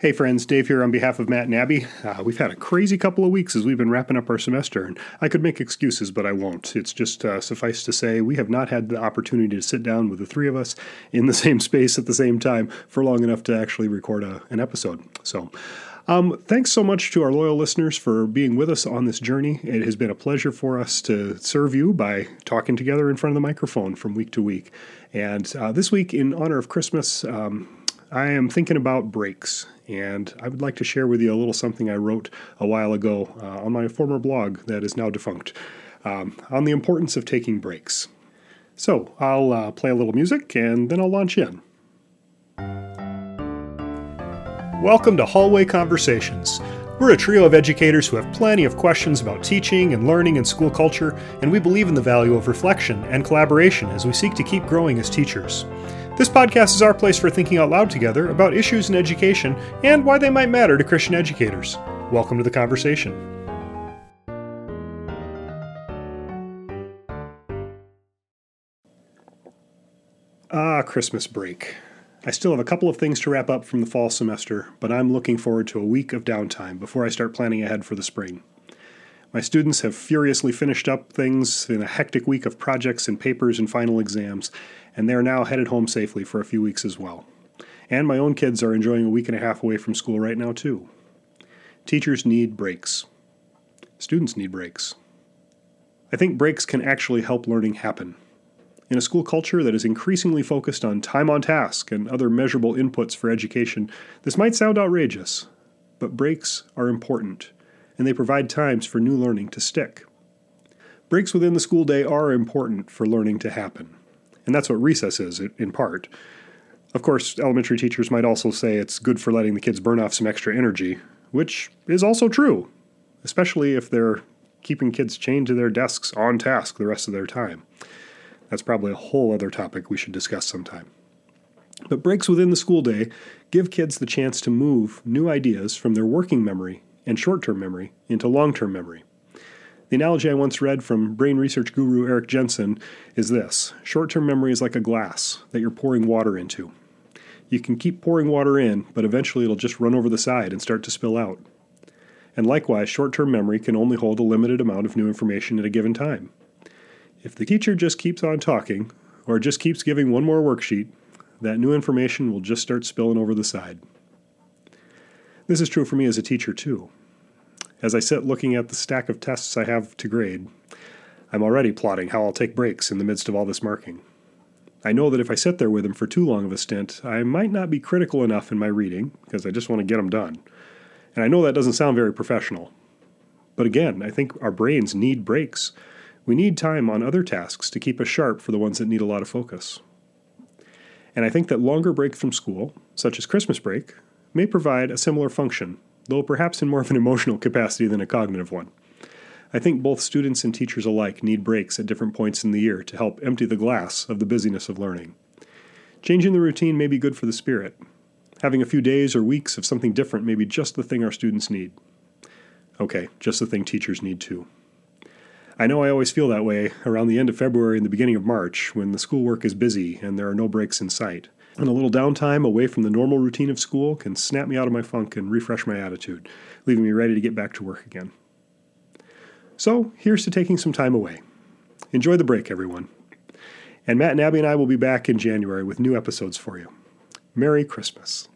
Hey friends, Dave here on behalf of Matt and Abby. We've had a crazy couple of weeks as we've been wrapping up our semester, and I could make excuses, but I won't. It's just suffice to say, we have not had the opportunity to sit down with the three of us in the same space at the same time for long enough to actually record an episode. So thanks so much to our loyal listeners for being with us on this journey. It has been a pleasure for us to serve you by talking together in front of the microphone from week to week. And this week, in honor of Christmas, I am thinking about breaks, and I would like to share with you a little something I wrote a while ago on my former blog that is now defunct, on the importance of taking breaks. So I'll play a little music, and then I'll launch in. Welcome to Hallway Conversations. We're a trio of educators who have plenty of questions about teaching and learning and school culture, and we believe in the value of reflection and collaboration as we seek to keep growing as teachers. This podcast is our place for thinking out loud together about issues in education and why they might matter to Christian educators. Welcome to the conversation. Christmas break. I still have a couple of things to wrap up from the fall semester, but I'm looking forward to a week of downtime before I start planning ahead for the spring. My students have furiously finished up things in a hectic week of projects and papers and final exams, and they are now headed home safely for a few weeks as well. And my own kids are enjoying a week and a half away from school right now, too. Teachers need breaks. Students need breaks. I think breaks can actually help learning happen. In a school culture that is increasingly focused on time on task and other measurable inputs for education, this might sound outrageous, but breaks are important, and they provide times for new learning to stick. Breaks within the school day are important for learning to happen, and that's what recess is, in part. Of course, elementary teachers might also say it's good for letting the kids burn off some extra energy, which is also true, especially if they're keeping kids chained to their desks on task the rest of their time. That's probably a whole other topic we should discuss sometime. But breaks within the school day give kids the chance to move new ideas from their working memory and short-term memory into long-term memory. The analogy I once read from brain research guru Eric Jensen is this: short-term memory is like a glass that you're pouring water into. You can keep pouring water in, but eventually it'll just run over the side and start to spill out. And likewise, short-term memory can only hold a limited amount of new information at a given time. If the teacher just keeps on talking, or just keeps giving one more worksheet, that new information will just start spilling over the side. This is true for me as a teacher, too. As I sit looking at the stack of tests I have to grade, I'm already plotting how I'll take breaks in the midst of all this marking. I know that if I sit there with them for too long of a stint, I might not be critical enough in my reading, because I just want to get them done. And I know that doesn't sound very professional. But again, I think our brains need breaks. We need time on other tasks to keep us sharp for the ones that need a lot of focus. And I think that longer break from school, such as Christmas break, may provide a similar function, though perhaps in more of an emotional capacity than a cognitive one. I think both students and teachers alike need breaks at different points in the year to help empty the glass of the busyness of learning. Changing the routine may be good for the spirit. Having a few days or weeks of something different may be just the thing our students need. Okay, just the thing teachers need too. I know I always feel that way around the end of February and the beginning of March when the schoolwork is busy and there are no breaks in sight. And a little downtime away from the normal routine of school can snap me out of my funk and refresh my attitude, leaving me ready to get back to work again. So here's to taking some time away. Enjoy the break, everyone. And Matt and Abby and I will be back in January with new episodes for you. Merry Christmas.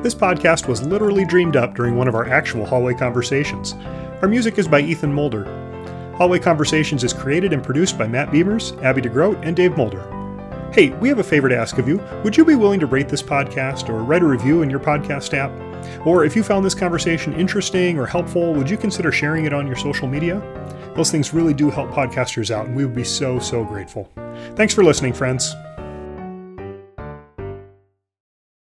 This podcast was literally dreamed up during one of our actual Hallway Conversations. Our music is by Ethan Mulder. Hallway Conversations is created and produced by Matt Beemers, Abby DeGroat, and Dave Mulder. Hey, we have a favor to ask of you. Would you be willing to rate this podcast or write a review in your podcast app? Or if you found this conversation interesting or helpful, would you consider sharing it on your social media? Those things really do help podcasters out, and we would be so, so grateful. Thanks for listening, friends.